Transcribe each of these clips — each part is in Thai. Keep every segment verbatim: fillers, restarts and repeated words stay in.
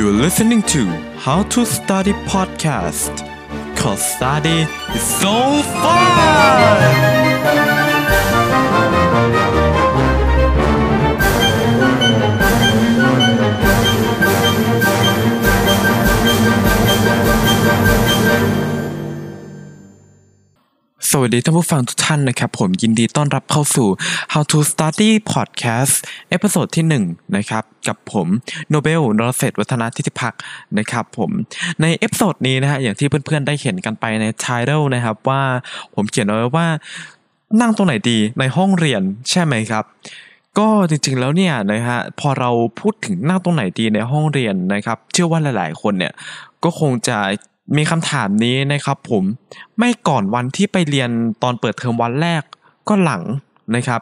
You're listening to How to Study Podcast 'cause study is so fun สวัสดีท่านผู้ฟังทุกท่านนะครับผมยินดีต้อนรับเข้าสู่ How to Study Podcast เอพิโซดที่หนึ่งนะครับกับผมโนเบลนรเศรษฐ์วัฒนทิติภักษ์นะครับผมในเอพิโซดนี้นะฮะอย่างที่เพื่อนๆได้เห็นกันไปใน title นะครับว่าผมเขียนเอาไว้ว่านั่งตรงไหนดีในห้องเรียนใช่ไหมครับก็จริงๆแล้วเนี่ยนะฮะพอเราพูดถึงนั่งตรงไหนดีในห้องเรียนนะครับเชื่อว่าหลายๆคนเนี่ยก็คงจะมีคำถามนี้นะครับผมไม่ก่อนวันที่ไปเรียนตอนเปิดเทอมวันแรกก็หลังนะครับ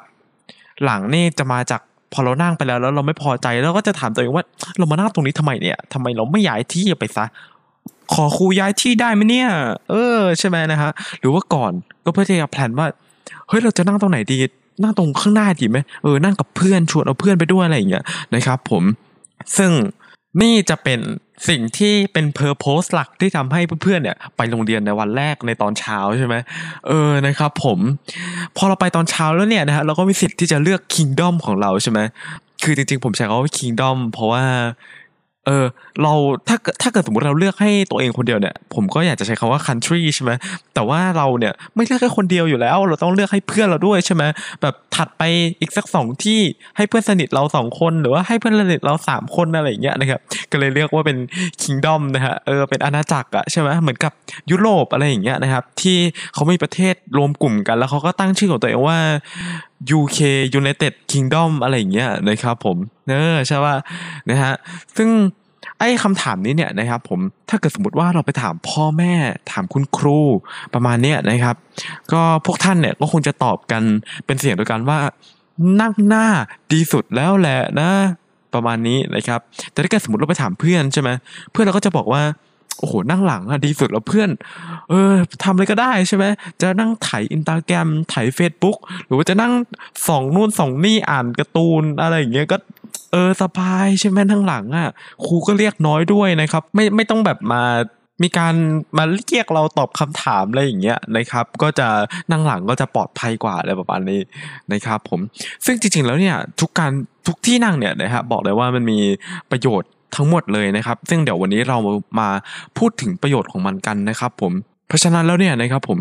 หลังนี่จะมาจากพอเรานั่งไปแล้วแล้วเราไม่พอใจแล้วก็จะถามตัวเองว่าเรามานั่งตรงนี้ทำไมเนี่ยทำไมเราไม่ย้ายที่ไปซะขอครูย้ายที่ได้ไหมเนี่ยเออใช่ไหมนะฮะหรือว่าก่อนก็เพื่อที่จะแพลนว่าเฮ้ยเราจะนั่งตรงไหนดีนั่งตรงข้างหน้าดีไหมเออนั่งกับเพื่อนชวนเอาเพื่อนไปด้วยอะไรอย่างเงี้ยนะครับผมซึ่งนี่จะเป็นสิ่งที่เป็นเพอร์โพสหลักที่ทำให้เพื่อนๆเนี่ยไปโรงเรียนในวันแรกในตอนเช้าใช่ไหมเออนะครับผมพอเราไปตอนเช้าแล้วเนี่ยนะฮะเราก็มีสิทธิ์ที่จะเลือกคิงดอมของเราใช่ไหมคือจริงๆผมใช้คำว่าคิงดอมเพราะว่าเออเราถ้าถ้าเกิดสมมติเราเลือกให้ตัวเองคนเดียวเนี่ยผมก็อยากจะใช้คำว่า country ใช่ไหมแต่ว่าเราเนี่ยไม่เลือกแค่คนเดียวอยู่แล้วเราต้องเลือกให้เพื่อนเราด้วยใช่ไหมแบบถัดไปอีกสักสองที่ให้เพื่อนสนิทเราสองคนหรือว่าให้เพื่อนสนิทเราสามคนอะไรอย่างเงี้ยนะครับก็เลยเรียกว่าเป็น kingdom นะฮะเออเป็นอาณาจักรอะใช่ไหมเหมือนกับยุโรปอะไรอย่างเงี้ยนะครับที่เขามีประเทศรวมกลุ่มกันแล้วเขาก็ตั้งชื่อของตัวเองว่า ยู เค United Kingdom อะไรอย่างเงี้ยนะครับผมเออใช่ว่านะฮะซึ่งไอ้คำถามนี้เนี่ยนะครับผมถ้าเกิดสมมติว่าเราไปถามพ่อแม่ถามคุณครูประมาณเนี้ยนะครับก็พวกท่านเนี่ยก็คงจะตอบกันเป็นเสียงเดียวกันว่านั่งหน้าดีสุดแล้วแหละนะประมาณนี้นะครับแต่ถ้าเกิดสมมติเราไปถามเพื่อนใช่ไหมเพื่อนเราก็จะบอกว่าโอ้โหนั่งหลังอะดีสุดแล้วเพื่อนเออทำอะไรก็ได้ใช่ไหมจะนั่งไถ Instagram ไถ Facebook หรือว่าจะนั่งส่องนู่นส่องนี่อ่านการ์ตูนอะไรอย่างเงี้ยก็เออสบายใช่ไหมนั่งหลังอะครูก็เรียกน้อยด้วยนะครับไม่ไม่ต้องแบบมามีการมาเรียกเราตอบคำถามอะไรอย่างเงี้ยนะครับก็จะนั่งหลังก็จะปลอดภัยกว่าอะไรประมาณนี้นะครับผมซึ่งจริงๆแล้วเนี่ยทุกการทุกที่นั่งเนี่ยนะครับบอกเลยว่ามันมีประโยชน์ทั้งหมดเลยนะครับซึ่งเดี๋ยววันนี้เรามาพูดถึงประโยชน์ของมันกันนะครับผมเพราะฉะนั้นแล้วเนี่ยนะครับผม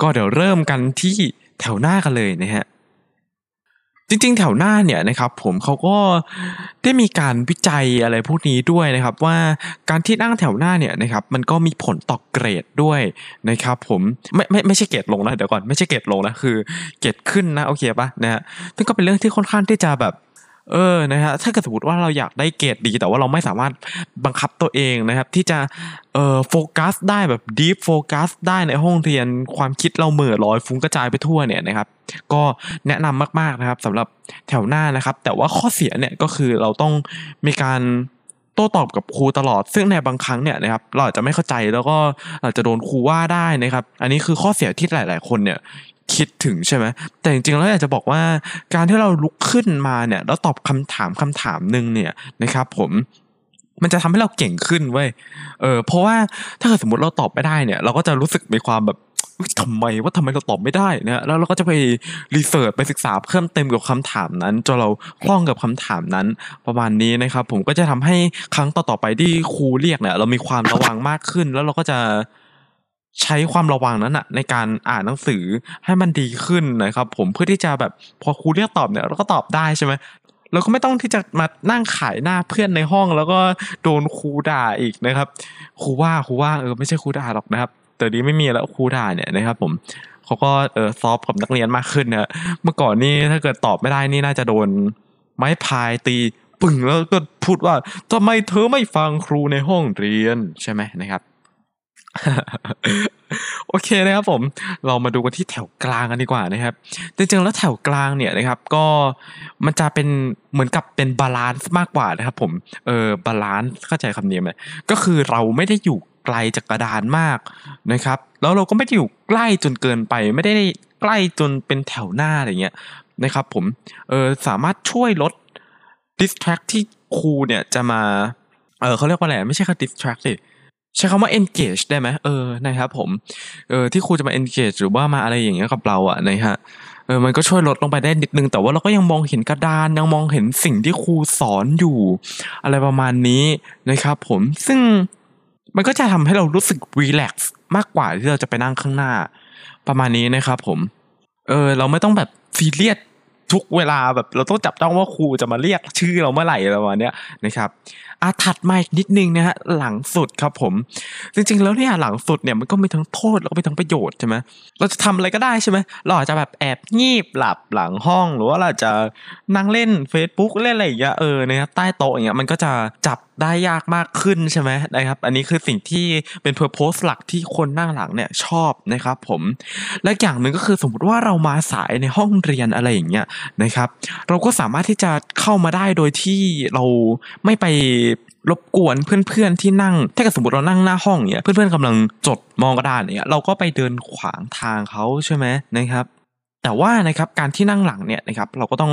ก็เดี๋ยวเริ่มกันที่แถวหน้ากันเลยนะฮะจริงๆแถวหน้าเนี่ยนะครับผมเขาก็ได้มีการวิจัยอะไรพวกนี้ด้วยนะครับว่าการที่นั่งแถวหน้าเนี่ยนะครับมันก็มีผลต่อเกรดด้วยนะครับผมไม่ไม่ไม่ใช่เกรดลงนะเดี๋ยวก่อนไม่ใช่เกรดลงนะคือเกรดขึ้นนะโอเคป่ะนะฮะซึ่งก็เป็นเรื่องที่ค่อนข้างที่จะแบบเออนะฮะถ้าเกิดสมมติว่าเราอยากได้เกรดดีแต่ว่าเราไม่สามารถบังคับตัวเองนะครับที่จะเอ่อโฟกัสได้แบบ deep focus ได้ในห้องเรียนความคิดเราเหม่อลอยฟุ้งกระจายไปทั่วเนี่ยนะครับก็แนะนำมากๆนะครับสำหรับแถวหน้านะครับแต่ว่าข้อเสียเนี่ยก็คือเราต้องมีการโต้ตอบกับครูตลอดซึ่งในบางครั้งเนี่ยนะครับเราอาจจะไม่เข้าใจแล้วก็อาจจะโดนครูว่าได้นะครับอันนี้คือข้อเสียที่หลายๆคนเนี่ยคิดถึงใช่ไหมแต่จริงๆแล้วอยากจะบอกว่าการที่เราลุกขึ้นมาเนี่ยแล้วตอบคำถามคำถามนึงเนี่ยนะครับผมมันจะทำให้เราเก่งขึ้นเว้ยเออเพราะว่าถ้าเกิดสมมติเราตอบไม่ได้เนี่ยเราก็จะรู้สึกมีความแบบทำไมว่าทำไมเราตอบไม่ได้นะแล้วเราก็จะไปรีเสิร์ชไปศึกษาเพิ่มเติมกับคำถามนั้นจนเราคล่องกับคำถามนั้นประมาณนี้นะครับผมก็จะทำให้ครั้งต่อๆไปที่ครูเรียกเนี่ยเรามีความระวังมากขึ้นแล้วเราก็จะใช้ความระวังนั้นน่ะในการอ่านหนังสือให้มันดีขึ้นนะครับผมเพื่อที่จะแบบพอครูเรียกตอบเนี่ยเราก็ตอบได้ใช่ไหมเราก็ไม่ต้องที่จะมานั่งขายหน้าเพื่อนในห้องแล้วก็โดนครูด่าอีกนะครับครูว่าครูว่าเออไม่ใช่ครูด่าหรอกนะครับแต่นี้ไม่มีแล้วครูด่าเนี่ยนะครับผมเขาก็เออซอฟกับนักเรียนมากขึ้นนะเมื่อก่อนนี่ถ้าเกิดตอบไม่ได้นี่น่าจะโดนไม้พายตีปึ่งแล้วก็พูดว่าทำไมเธอไม่ฟังครูในห้องเรียนใช่ไหมนะครับโอเคนะครับผมเรามาดูกันที่แถวกลางกันดีกว่านะครับจริงๆแล้วแถวกลางเนี่ยนะครับก็มันจะเป็นเหมือนกับเป็นบาลานซ์มากกว่านะครับผมเออบาลานซ์เข้าใจคำนี้ไหมก็คือเราไม่ได้อยู่ไกลจากกระดานมากนะครับแล้วเราก็ไม่ได้อยู่ใกล้จนเกินไปไม่ได้ใกล้จนเป็นแถวหน้าอะไรเงี้ยนะครับผมเออสามารถช่วยลด distract ที่ครูเนี่ยจะมา เออเขาเรียกว่าอะไรไม่ใช่คติ distract สิใช้คำว่า engage ได้ไหมเออนะครับผมเออที่ครูจะมา engage หรือว่ามาอะไรอย่างเงี้ยกับเราอ่ะนะฮะเออมันก็ช่วยลดลงไปได้นิดนึงแต่ว่าเราก็ยังมองเห็นกระดานยังมองเห็นสิ่งที่ครูสอนอยู่อะไรประมาณนี้นะครับผมซึ่งมันก็จะทำให้เรารู้สึก relax มากกว่าที่เราจะไปนั่งข้างหน้าประมาณนี้นะครับผมเออเราไม่ต้องแบบซีเรียสทุกเวลาแบบเราต้องจับต้องว่าครูจะมาเรียกชื่อเราเมื่อไหร่อะไรประมาณนี้นะครับอ่ะถัดมาอีกนิดนึงนะฮะหลังสุดครับผมจริงๆแล้วเนี่ยหลังสุดเนี่ยมันก็มีทั้งโทษแล้วก็มีทั้งประโยชน์ใช่ไหมเราจะทำอะไรก็ได้ใช่ไหมเราอาจจะแบบแอบงีบหลับหลังห้องหรือว่าเราจะนั่งเล่น Facebook เล่นอะไรอย่างเงี้ยเออเนี่ยใต้โต๊ะอย่างเงี้ยมันก็จะจับได้ยากมากขึ้นใช่ไหมนะครับอันนี้คือสิ่งที่เป็น purpose หลักที่คนนั่งหลังเนี่ยชอบนะครับผมและอย่างนึงก็คือสมมติว่าเรามาสายในห้องเรียนอะไรอย่างเงี้ยนะครับเราก็สามารถที่จะเข้ามาได้โดยที่เราไม่ไปรบกวนเพื่อนๆที่นั่งถ้าสมมติเรานั่งหน้าห้องเนี่ยเพื่อนๆกำลังจดมองกระดานเนี่ยเราก็ไปเดินขวางทางเขาใช่ไหมนะครับแต่ว่านะครับการที่นั่งหลังเนี่ยนะครับเราก็ต้อ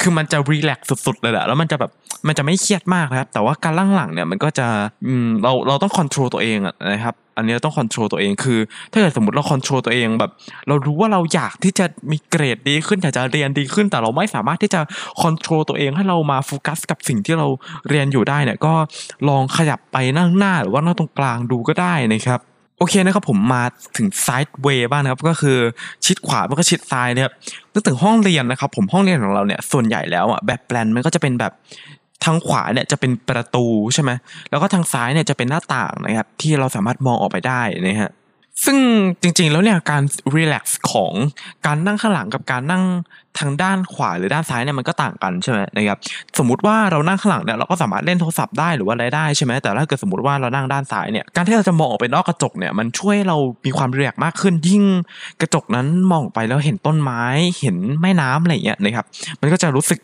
งคือมันจะรีแลกซ์สุดๆเลยแหละแล้วมันจะแบบมันจะไม่เครียดมากนะครับแต่ว่าการนั่งหลังเนี่ยมันก็จะอืมเราเราต้องควบคุมตัวเองนะครับอันนี้ต้องควบคุมตัวเองคือถ้าเกิดสมมติเราควบคุมตัวเองแบบเรารู้ว่าเราอยากที่จะมีเกรดดีขึ้นอยากจะเรียนดีขึ้นแต่เราไม่สามารถที่จะควบคุมตัวเองให้เรามาโฟกัสกับสิ่งที่เราเรียนอยู่ได้เนี่ยก็ลองขยับไปนั่งหน้าหรือว่านั่งตรงกลางดูก็ได้นะครับโอเคนะครับผมมาถึง side way บ้างนะครับก็คือชิดขวามันก็ชิดซ้ายนะครับนึกถึงห้องเรียนนะครับผมห้องเรียนของเราเนี่ยส่วนใหญ่แล้วอ่ะแบบแปลนมันก็จะเป็นแบบทางขวาเนี่ยจะเป็นประตูใช่ไหมแล้วก็ทางซ้ายเนี่ยจะเป็นหน้าต่างนะครับที่เราสามารถมองออกไปได้นะฮะซึ่งจริงๆแล้วเนี่ยการ relax ของการนั่งข้างหลังกับการนั่งทางด้านขวาหรือด้านซ้ายเนี่ยมันก็ต่างกันใช่ไหมนะครับสมมติว่าเรานั่งข้างหลังเนี่ยเราก็สามารถเล่นโทรศัพท์ได้หรือว่าอะไรได้ใช่ไหมแต่ถ้าเกิดสมมติว่าเรานั่งด้านซ้ายเนี่ยการที่เราจะมองออกไปนอกกระจกเนี่ยมันช่วยเรามีความ relax มากขึ้นยิ่งกระจกนั้นมองไปแล้วเห็นต้นไม้เห็นแม่น้ำอะไรอย่างเงี้ยนะครับมันก็จะรู้สึก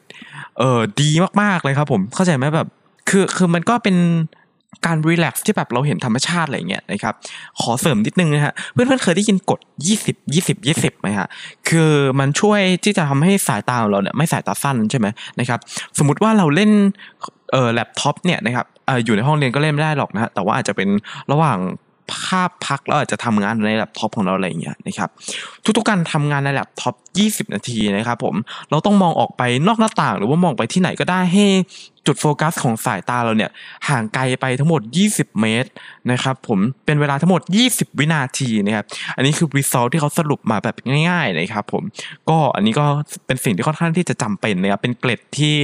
เออดีมากๆเลยครับผมเข้าใจไหมแบบคือคือมันก็เป็นการรีแลกซ์ที่แบบเราเห็นธรรมชาติอะไรเงี้ยนะครับขอเสริมนิดนึงนะฮะเพื่อนๆเคยได้ยินกฎยี่สิบ ยี่สิบ ยี่สิบไหมฮะคือมันช่วยที่จะทำให้สายตาของเราเนี่ยไม่สายตาสั้นใช่ไหมนะครับสมมุติว่าเราเล่นเอ่อแล็ปท็อปเนี่ยนะครับเอ่ออยู่ในห้องเรียนก็เล่นไม่ได้หรอกนะฮะแต่ว่าอาจจะเป็นระหว่างภาพพักแล้วอาจจะทำงานในแล็ปท็อปของเราอะไรอย่างเงี้ยนะครับทุกๆการทำงานในแล็ปท็อปยี่สิบนาทีนะครับผมเราต้องมองออกไปนอกหน้าต่างหรือว่ามองไปที่ไหนก็ได้ให้จุดโฟกัสของสายตาเราเนี่ยห่างไกลไปทั้งหมดยี่สิบเมตรนะครับผมเป็นเวลาทั้งหมดยี่สิบวินาทีนะครับอันนี้คือ result ที่เขาสรุปมาแบบง่ายๆนะครับผมก็อันนี้ก็เป็นสิ่งที่ค่อนข้างที่จะจำเป็นนะครับเป็นเกร็ดที่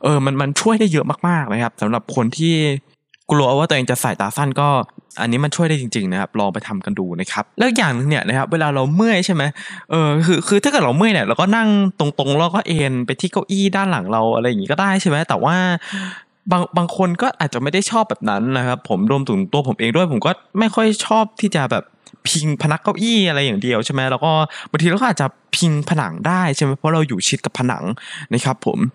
เออมันมันช่วยได้เยอะมากๆนะครับสำหรับคนที่กลัวว่าตัวเองจะสายตาสั้นก็อันนี้มันช่วยได้จริงๆนะครับลองไปทำกันดูนะครับแล้วอย่างนึงเนี่ยนะครับเวลาเราเมื่อยใช่ไหมเออคือคือถ้าเกิดเราเมื่อยเนี่ยเราก็นั่งตรงๆแล้วก็เอนไปที่เก้าอี้ด้านหลังเราอะไรอย่างนี้ก็ได้ใช่ไหมแต่ว่าบางบางคนก็อาจจะไม่ได้ชอบแบบนั้นนะครับผมรวมถึงตัวผมเองด้วยผมก็ไม่ค่อยชอบที่จะแบบพิงพนักเก้าอี้อะไรอย่างเดียวใช่ไหมแล้วก็บางทีเราก็อาจจะพิงผนังได้ใช่ไหมเพราะเราอยู่ชิดกับผนังนะครับผม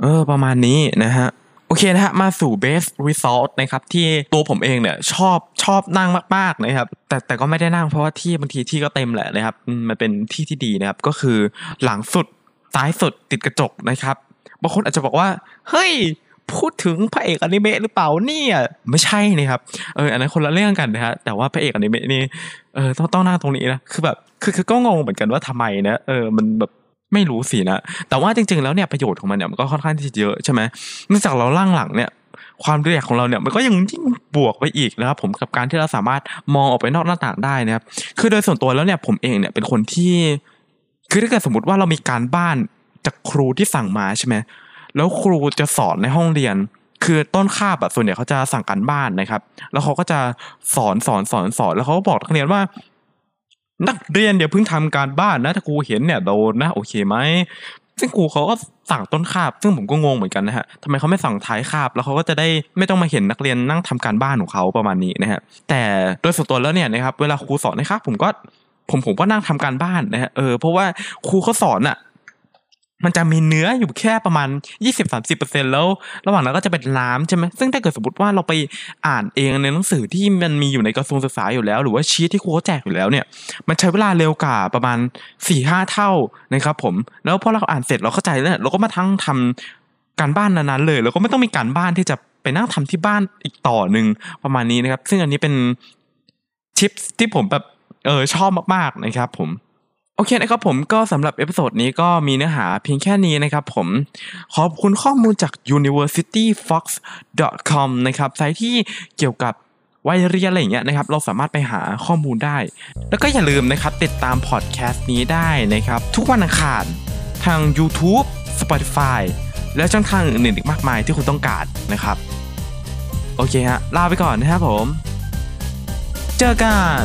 เออประมาณนี้นะฮะโอเคนะฮะมาสู่ best result นะครับที่ตัวผมเองเนี่ยชอบชอบนั่งมากๆนะครับแต่แต่ก็ไม่ได้นั่งเพราะว่าที่บางทีที่ก็เต็มแหละนะครับมันเป็นที่ที่ดีนะครับก็คือหลังสุดซ้ายสุดติดกระจกนะครับบางคนอาจจะบอกว่าเฮ้ยพูดถึงพระเอกอนิเมะหรือเปล่าเนี่ยไม่ใช่นะครับเอออันนั้นคนละเรื่องกันนะฮะแต่ว่าพระเอกอนิเมะนี่เออต้องต้องนั่งตรงนี้นะคือแบบคือคือก็งงเหมือนกันว่าทำไมนะเออมันแบบไม่รู้สินะแต่ว่าจริงๆแล้วเนี่ยประโยชน์ของมันเนี่ยมันก็ค่อนข้างที่จะเยอะใช่ไหมนอกจากเราล่างหลังเนี่ยความเรียกของเราเนี่ยมันก็ยังยิ่งบวกไปอีกนะครับผมกับการที่เราสามารถมองออกไปนอกหน้าต่างได้นะครับคือโดยส่วนตัวแล้วเนี่ยผมเองเนี่ยเป็นคนที่คือถ้าเกิดสมมติว่าเรามีการบ้านจากครูที่สั่งมาใช่ไหมแล้วครูจะสอนในห้องเรียนคือต้นคาบอ่ะส่วนเนี่ยเขาจะสั่งการบ้านนะครับแล้วเขาก็จะสอนสอนสอนสอนแล้วเขาก็บอกนักเรียนว่านักเรียนเดี๋ยวเพิ่งทำการบ้านนะถ้าครูเห็นเนี่ยโดนนะโอเคไหมซึ่งครูเขาก็สั่งต้นคาบซึ่งผมก็งงเหมือนกันนะฮะทำไมเขาไม่สั่งท้ายคาบแล้วเขาก็จะได้ไม่ต้องมาเห็นนักเรียนนั่งทำการบ้านของเขาประมาณนี้นะฮะแต่โดยส่วนตัวแล้วเนี่ยนะครับเวลาครูสอนนะครับผมก็ผมผมก็นั่งทำการบ้านนะฮะเออเพราะว่าครูเขาสอนอ่ะมันจะมีเนื้ออยู่แค่ประมาณ ยี่สิบ สามสิบเปอร์เซ็นต์ แล้วระหว่างนั้นก็จะเป็นน้ำใช่ไหมซึ่งถ้าเกิดสมมติว่าเราไปอ่านเองในหนังสือที่มันมีอยู่ในกระทรวงศึกษาอยู่แล้วหรือว่าชีทที่ครูแจกอยู่แล้วเนี่ยมันใช้เวลาเร็วกว่าประมาณ สี่ถึงห้า เท่านะครับผมแล้วพอเราอ่านเสร็จเราเข้าใจแล้วเราก็มาทั้งทำการบ้านนั้นๆเลยแล้วก็ไม่ต้องมีการบ้านที่จะ ไปนั่งทำที่บ้านอีกต่อหนึ่งประมาณนี้นะครับซึ่งอันนี้เป็นทิปที่ผมแบบเออชอบมากๆนะครับผมโอเคนะครับผมก็สำหรับเอพิโซดนี้ก็มีเนื้อหาเพียงแค่นี้นะครับผมขอบคุณข้อมูลจาก ยูนิเวอร์ซิตี้ฟอกซ์ ดอท คอม นะครับไซต์ที่เกี่ยวกับวัยเรียนอะไรอย่างเงี้ยนะครับเราสามารถไปหาข้อมูลได้แล้วก็อย่าลืมนะครับติดตามพอดแคสต์นี้ได้นะครับทุกวันอังคารทาง YouTube Spotify และช่องทางอื่นๆอีกมากมายที่คุณต้องการนะครับโอเคฮะลาไปก่อนนะครับผมเจอกัน